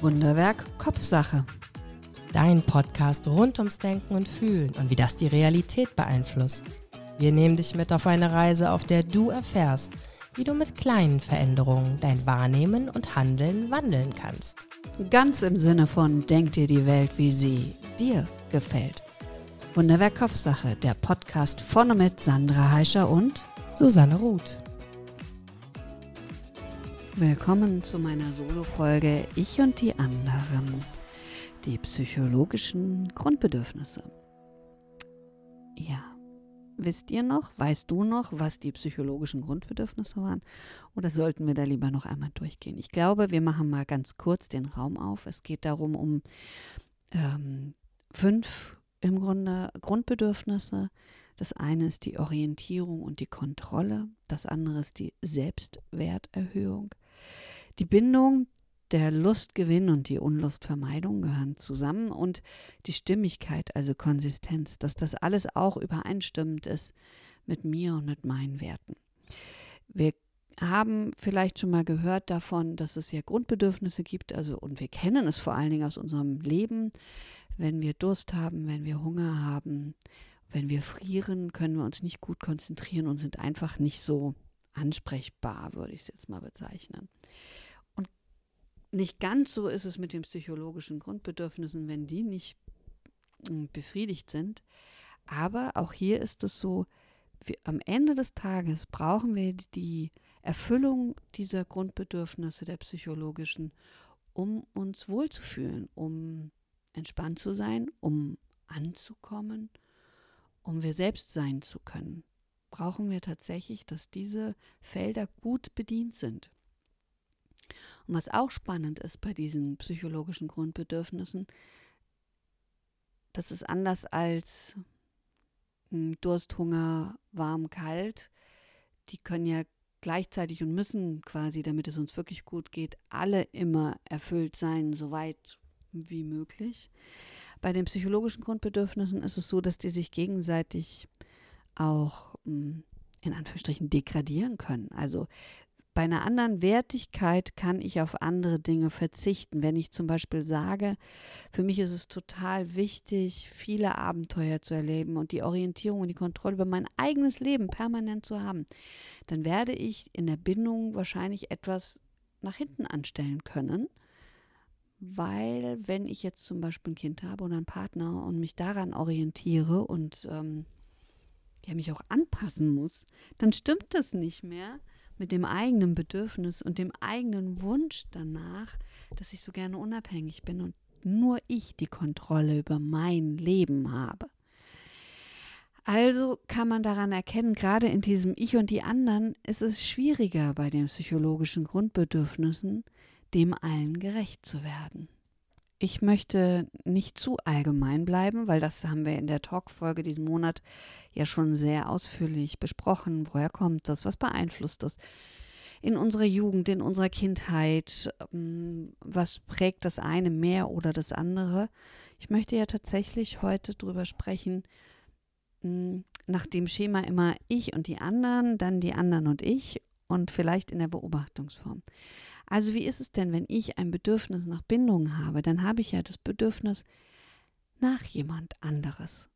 Wunderwerk Kopfsache. Dein Podcast rund ums Denken und Fühlen und wie das die Realität beeinflusst. Wir nehmen dich mit auf eine Reise, auf der du erfährst, wie du mit kleinen Veränderungen dein Wahrnehmen und Handeln wandeln kannst. Ganz im Sinne von Denk dir die Welt, wie sie dir gefällt. Wunderwerk Kopfsache, der Podcast von und mit Sandra Haischer und Susanne Ruth. Willkommen zu meiner Solo-Folge Ich und die anderen, die psychologischen Grundbedürfnisse. Ja, wisst ihr noch, weißt du noch, was die psychologischen Grundbedürfnisse waren? Oder sollten wir da lieber noch einmal durchgehen? Ich glaube, wir machen mal ganz kurz den Raum auf. Es geht darum um 5 im Grunde Grundbedürfnisse. Das eine ist die Orientierung und die Kontrolle. Das andere ist die Selbstwerterhöhung. Die Bindung, der Lustgewinn und die Unlustvermeidung gehören zusammen. Und die Stimmigkeit, also Konsistenz, dass das alles auch übereinstimmend ist mit mir und mit meinen Werten. Wir haben vielleicht schon mal gehört davon, dass es ja Grundbedürfnisse gibt, also und wir kennen es vor allen Dingen aus unserem Leben, wenn wir Durst haben, wenn wir Hunger haben, wenn wir frieren, können wir uns nicht gut konzentrieren und sind einfach nicht so ansprechbar, würde ich es jetzt mal bezeichnen. Und nicht ganz so ist es mit den psychologischen Grundbedürfnissen, wenn die nicht befriedigt sind. Aber auch hier ist es so, am Ende des Tages brauchen wir die Erfüllung dieser Grundbedürfnisse der psychologischen, um uns wohlzufühlen, um entspannt zu sein, um anzukommen, um wir selbst sein zu können, brauchen wir tatsächlich, dass diese Felder gut bedient sind. Und was auch spannend ist bei diesen psychologischen Grundbedürfnissen, das ist anders als Durst, Hunger, warm, kalt. Die können ja gleichzeitig und müssen quasi, damit es uns wirklich gut geht, alle immer erfüllt sein, soweit wie möglich. Bei den psychologischen Grundbedürfnissen ist es so, dass die sich gegenseitig auch in Anführungsstrichen degradieren können. Also bei einer anderen Wertigkeit kann ich auf andere Dinge verzichten. Wenn ich zum Beispiel sage, für mich ist es total wichtig, viele Abenteuer zu erleben und die Orientierung und die Kontrolle über mein eigenes Leben permanent zu haben, dann werde ich in der Bindung wahrscheinlich etwas nach hinten anstellen können. Weil wenn ich jetzt zum Beispiel ein Kind habe oder einen Partner und mich daran orientiere und mich auch anpassen muss, dann stimmt das nicht mehr mit dem eigenen Bedürfnis und dem eigenen Wunsch danach, dass ich so gerne unabhängig bin und nur ich die Kontrolle über mein Leben habe. Also kann man daran erkennen, gerade in diesem Ich und die anderen ist es schwieriger bei den psychologischen Grundbedürfnissen, dem allen gerecht zu werden. Ich möchte nicht zu allgemein bleiben, weil das haben wir in der Talkfolge diesen Monat ja schon sehr ausführlich besprochen. Woher kommt das? Was beeinflusst das? In unserer Jugend, in unserer Kindheit, was prägt das eine mehr oder das andere? Ich möchte ja tatsächlich heute drüber sprechen, nach dem Schema immer ich und die anderen, dann die anderen und ich und vielleicht in der Beobachtungsform. Also wie ist es denn, wenn ich ein Bedürfnis nach Bindung habe, dann habe ich ja das Bedürfnis nach jemand anderes,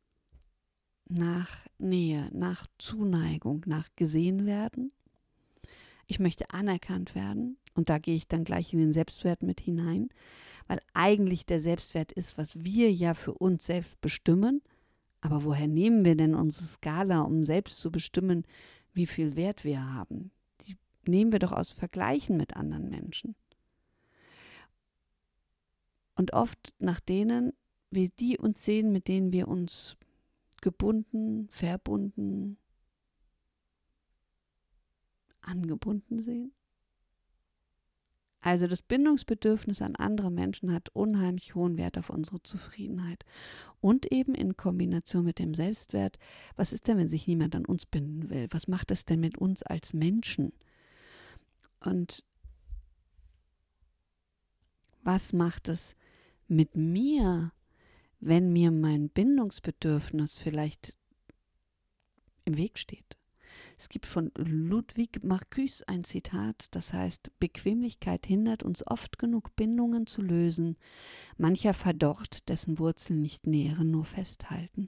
nach Nähe, nach Zuneigung, nach gesehen werden. Ich möchte anerkannt werden und da gehe ich dann gleich in den Selbstwert mit hinein, weil eigentlich der Selbstwert ist, was wir ja für uns selbst bestimmen. Aber woher nehmen wir denn unsere Skala, um selbst zu bestimmen, wie viel Wert wir haben? Nehmen wir doch aus Vergleichen mit anderen Menschen. Und oft nach denen, wie die uns sehen, mit denen wir uns gebunden, verbunden, angebunden sehen. Also das Bindungsbedürfnis an andere Menschen hat unheimlich hohen Wert auf unsere Zufriedenheit. Und eben in Kombination mit dem Selbstwert, was ist denn, wenn sich niemand an uns binden will? Was macht es denn mit uns als Menschen? Und was macht es mit mir, wenn mir mein Bindungsbedürfnis vielleicht im Weg steht? Es gibt von Ludwig Marcuse ein Zitat, das heißt: Bequemlichkeit hindert uns oft genug, Bindungen zu lösen. Mancher verdorrt, dessen Wurzeln nicht nähren, nur festhalten.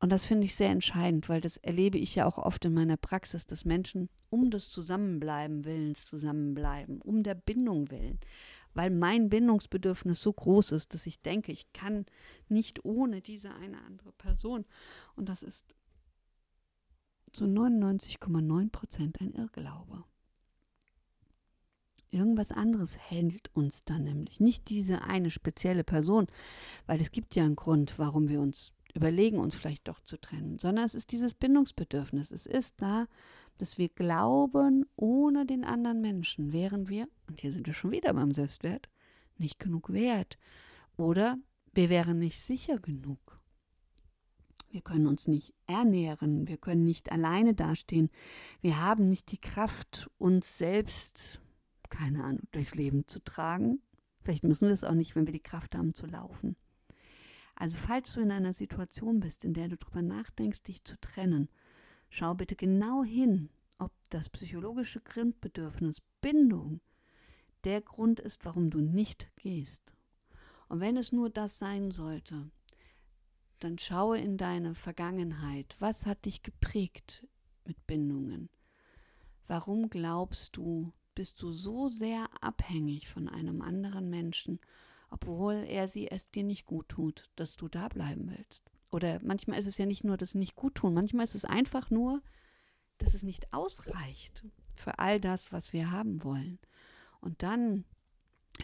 Und das finde ich sehr entscheidend, weil das erlebe ich ja auch oft in meiner Praxis, dass Menschen um des Zusammenbleiben Willens zusammenbleiben, um der Bindung willen, weil mein Bindungsbedürfnis so groß ist, dass ich denke, ich kann nicht ohne diese eine andere Person. Und das ist zu 99,9% ein Irrglaube. Irgendwas anderes hält uns dann nämlich, nicht diese eine spezielle Person, weil es gibt ja einen Grund, warum wir uns überlegen, uns vielleicht doch zu trennen, sondern es ist dieses Bindungsbedürfnis. Es ist da, dass wir glauben, ohne den anderen Menschen wären wir, und hier sind wir schon wieder beim Selbstwert, nicht genug wert. Oder wir wären nicht sicher genug. Wir können uns nicht ernähren, wir können nicht alleine dastehen. Wir haben nicht die Kraft, uns selbst, keine Ahnung, durchs Leben zu tragen. Vielleicht müssen wir es auch nicht, wenn wir die Kraft haben, zu laufen. Also falls du in einer Situation bist, in der du darüber nachdenkst, dich zu trennen, schau bitte genau hin, ob das psychologische Grundbedürfnis Bindung der Grund ist, warum du nicht gehst. Und wenn es nur das sein sollte, dann schaue in deine Vergangenheit. Was hat dich geprägt mit Bindungen? Warum glaubst du, bist du so sehr abhängig von einem anderen Menschen, obwohl er sie es dir nicht gut tut, dass du da bleiben willst? Oder manchmal ist es ja nicht nur das Nicht-Gut-Tun, manchmal ist es einfach nur, dass es nicht ausreicht für all das, was wir haben wollen. Und dann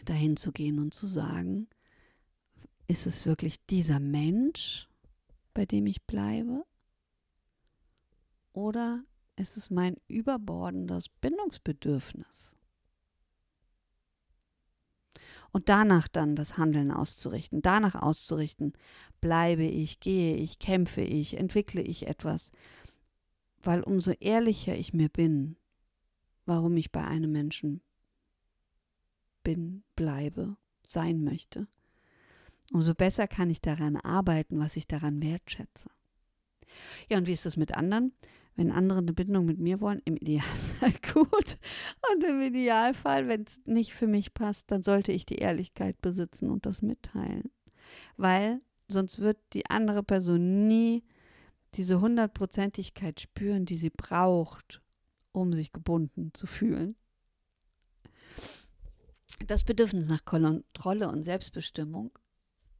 dahin zu gehen und zu sagen, ist es wirklich dieser Mensch, bei dem ich bleibe? Oder ist es mein überbordendes Bindungsbedürfnis? Und danach dann das Handeln auszurichten, danach auszurichten, bleibe ich, gehe ich, kämpfe ich, entwickle ich etwas. Weil umso ehrlicher ich mir bin, warum ich bei einem Menschen bin, bleibe, sein möchte, umso besser kann ich daran arbeiten, was ich daran wertschätze. Ja, und wie ist das mit anderen? Wenn andere eine Bindung mit mir wollen, im Idealfall gut. Und im Idealfall, wenn es nicht für mich passt, dann sollte ich die Ehrlichkeit besitzen und das mitteilen. Weil sonst wird die andere Person nie diese Hundertprozentigkeit spüren, die sie braucht, um sich gebunden zu fühlen. Das Bedürfnis nach Kontrolle und Selbstbestimmung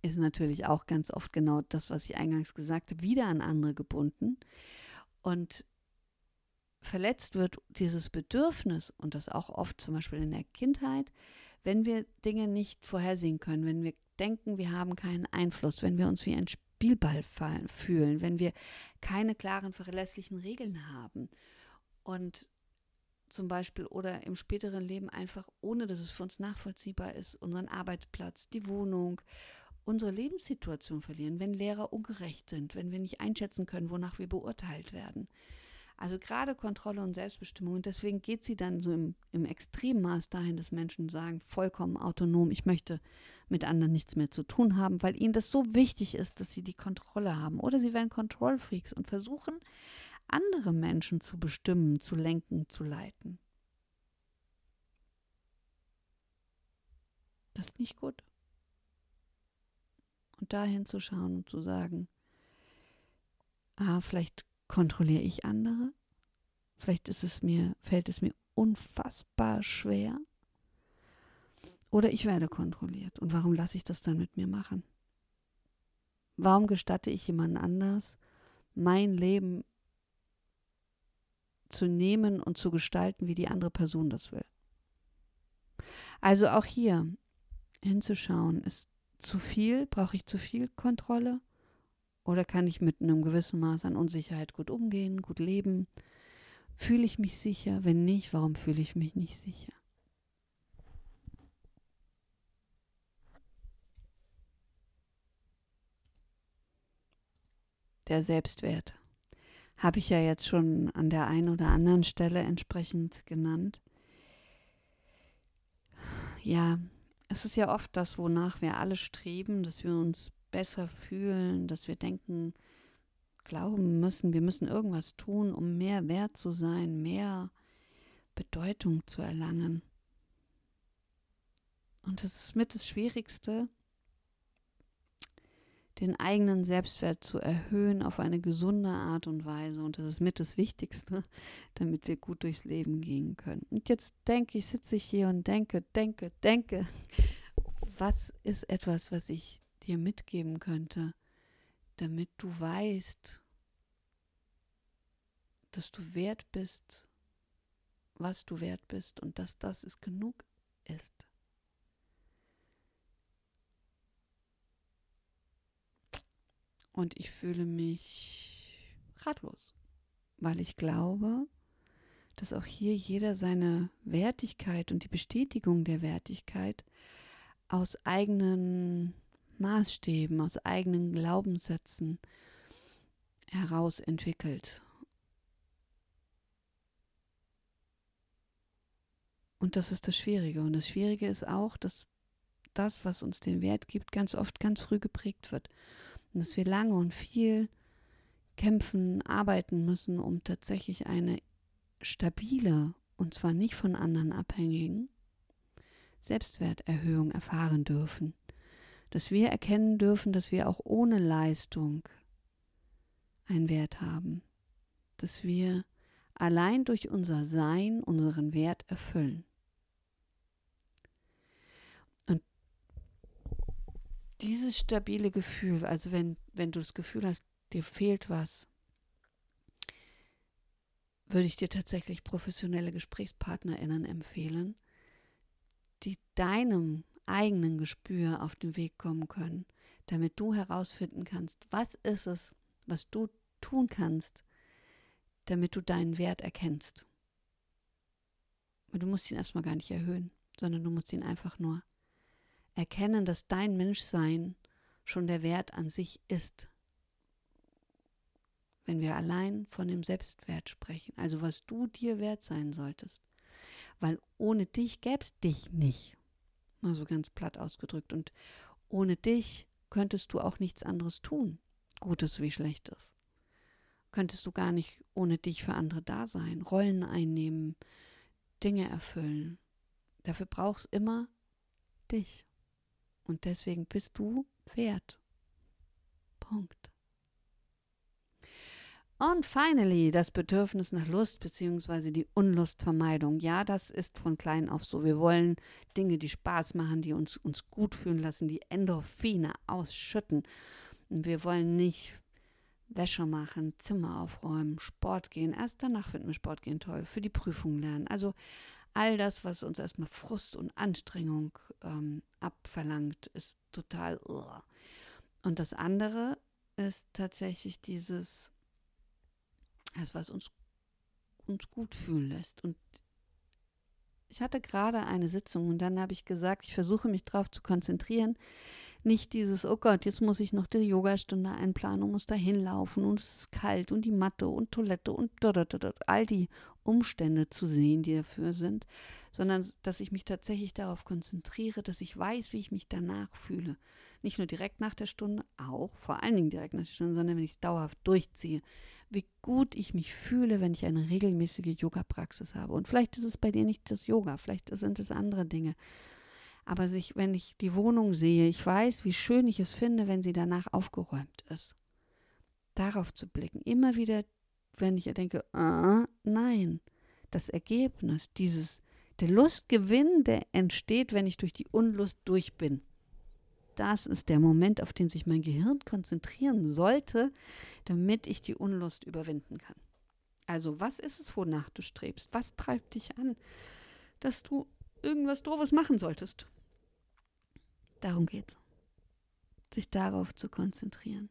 ist natürlich auch ganz oft genau das, was ich eingangs gesagt habe, wieder an andere gebunden. Und verletzt wird dieses Bedürfnis, und das auch oft zum Beispiel in der Kindheit, wenn wir Dinge nicht vorhersehen können, wenn wir denken, wir haben keinen Einfluss, wenn wir uns wie ein Spielball fühlen, wenn wir keine klaren, verlässlichen Regeln haben. Und zum Beispiel oder im späteren Leben einfach, ohne dass es für uns nachvollziehbar ist, unseren Arbeitsplatz, die Wohnung, unsere Lebenssituation verlieren, wenn Lehrer ungerecht sind, wenn wir nicht einschätzen können, wonach wir beurteilt werden. Also gerade Kontrolle und Selbstbestimmung, und deswegen geht sie dann so im Extremmaß dahin, dass Menschen sagen, vollkommen autonom, ich möchte mit anderen nichts mehr zu tun haben, weil ihnen das so wichtig ist, dass sie die Kontrolle haben. Oder sie werden Kontrollfreaks und versuchen, andere Menschen zu bestimmen, zu lenken, zu leiten. Das ist nicht gut. Und dahin zu schauen und zu sagen, vielleicht kontrolliere ich andere, vielleicht fällt es mir unfassbar schwer, oder ich werde kontrolliert. Und warum lasse ich das dann mit mir machen? Warum gestatte ich jemand anders, mein Leben zu nehmen und zu gestalten, wie die andere Person das will? Also auch hier hinzuschauen, ist zu viel? Brauche ich zu viel Kontrolle? Oder kann ich mit einem gewissen Maß an Unsicherheit gut umgehen, gut leben? Fühle ich mich sicher? Wenn nicht, warum fühle ich mich nicht sicher? Der Selbstwert habe ich ja jetzt schon an der einen oder anderen Stelle entsprechend genannt. Ja, es ist ja oft das, wonach wir alle streben, dass wir uns besser fühlen, dass wir denken, glauben müssen, wir müssen irgendwas tun, um mehr wert zu sein, mehr Bedeutung zu erlangen. Und das ist mit das Schwierigste, den eigenen Selbstwert zu erhöhen auf eine gesunde Art und Weise. Und das ist mit das Wichtigste, damit wir gut durchs Leben gehen können. Und jetzt sitze ich hier und denke, was ist etwas, was ich dir mitgeben könnte, damit du weißt, dass du wert bist, was du wert bist und dass das es genug ist. Und ich fühle mich ratlos, weil ich glaube, dass auch hier jeder seine Wertigkeit und die Bestätigung der Wertigkeit aus eigenen Maßstäben, aus eigenen Glaubenssätzen heraus entwickelt. Und das ist das Schwierige. Und das Schwierige ist auch, dass das, was uns den Wert gibt, ganz oft ganz früh geprägt wird. Dass wir lange und viel kämpfen, arbeiten müssen, um tatsächlich eine stabile, und zwar nicht von anderen abhängigen, Selbstwerterhöhung erfahren dürfen. Dass wir erkennen dürfen, dass wir auch ohne Leistung einen Wert haben. Dass wir allein durch unser Sein unseren Wert erfüllen. Dieses stabile Gefühl, also wenn du das Gefühl hast, dir fehlt was, würde ich dir tatsächlich professionelle GesprächspartnerInnen empfehlen, die deinem eigenen Gespür auf den Weg kommen können, damit du herausfinden kannst, was ist es, was du tun kannst, damit du deinen Wert erkennst. Und du musst ihn erstmal gar nicht erhöhen, sondern du musst ihn einfach nur erkennen, dass dein Menschsein schon der Wert an sich ist. Wenn wir allein von dem Selbstwert sprechen, also was du dir wert sein solltest. Weil ohne dich gäbe es dich nicht. Mal so ganz platt ausgedrückt. Und ohne dich könntest du auch nichts anderes tun, Gutes wie Schlechtes. Könntest du gar nicht ohne dich für andere da sein, Rollen einnehmen, Dinge erfüllen. Dafür brauchst du immer dich. Und deswegen bist du wert. Punkt. Und finally, das Bedürfnis nach Lust bzw. die Unlustvermeidung. Ja, das ist von klein auf so. Wir wollen Dinge, die Spaß machen, die uns gut fühlen lassen, die Endorphine ausschütten. Und wir wollen nicht Wäsche machen, Zimmer aufräumen, Sport gehen. Erst danach finden wir Sport gehen toll. Für die Prüfung lernen. Also all das, was uns erstmal Frust und Anstrengung abverlangt, ist total irr. Und das andere ist tatsächlich das, was uns gut fühlen lässt. Und ich hatte gerade eine Sitzung und dann habe ich gesagt, ich versuche mich darauf zu konzentrieren, nicht dieses, oh Gott, jetzt muss ich noch die Yogastunde einplanen und muss da hinlaufen und es ist kalt und die Matte und Toilette und all die Umstände zu sehen, die dafür sind, sondern dass ich mich tatsächlich darauf konzentriere, dass ich weiß, wie ich mich danach fühle. Nicht nur direkt nach der Stunde, auch vor allen Dingen direkt nach der Stunde, sondern wenn ich es dauerhaft durchziehe, wie gut ich mich fühle, wenn ich eine regelmäßige Yoga-Praxis habe. Und vielleicht ist es bei dir nicht das Yoga, vielleicht sind es andere Dinge. Aber wenn ich die Wohnung sehe, ich weiß, wie schön ich es finde, wenn sie danach aufgeräumt ist. Darauf zu blicken. Immer wieder, wenn ich denke, nein, das Ergebnis, der Lustgewinn, der entsteht, wenn ich durch die Unlust durch bin. Das ist der Moment, auf den sich mein Gehirn konzentrieren sollte, damit ich die Unlust überwinden kann. Also was ist es, wonach du strebst? Was treibt dich an, dass du irgendwas Doofes machen solltest? Darum geht's. Sich darauf zu konzentrieren.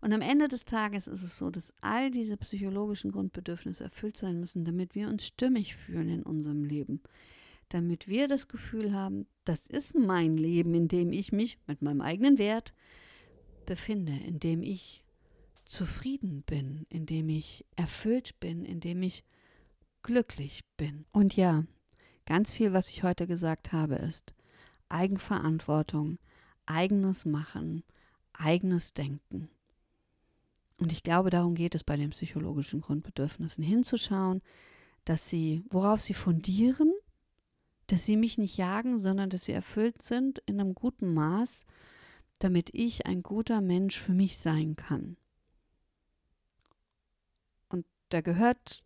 Und am Ende des Tages ist es so, dass all diese psychologischen Grundbedürfnisse erfüllt sein müssen, damit wir uns stimmig fühlen in unserem Leben. Damit wir das Gefühl haben, das ist mein Leben, in dem ich mich mit meinem eigenen Wert befinde, in dem ich zufrieden bin, in dem ich erfüllt bin, in dem ich glücklich bin. Und ja, ganz viel, was ich heute gesagt habe, ist Eigenverantwortung, eigenes Machen, eigenes Denken. Und ich glaube, darum geht es bei den psychologischen Grundbedürfnissen, hinzuschauen, dass sie, worauf sie fundieren, dass sie mich nicht jagen, sondern dass sie erfüllt sind in einem guten Maß, damit ich ein guter Mensch für mich sein kann. Und da gehört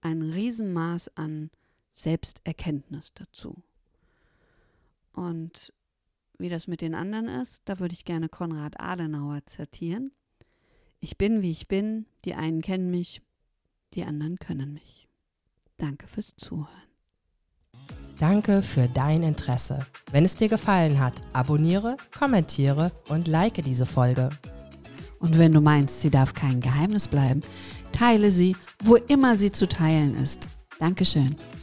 ein Riesenmaß an Selbsterkenntnis dazu. Und wie das mit den anderen ist, da würde ich gerne Konrad Adenauer zitieren. Ich bin, wie ich bin, die einen kennen mich, die anderen können mich. Danke fürs Zuhören. Danke für dein Interesse. Wenn es dir gefallen hat, abonniere, kommentiere und like diese Folge. Und wenn du meinst, sie darf kein Geheimnis bleiben, teile sie, wo immer sie zu teilen ist. Dankeschön.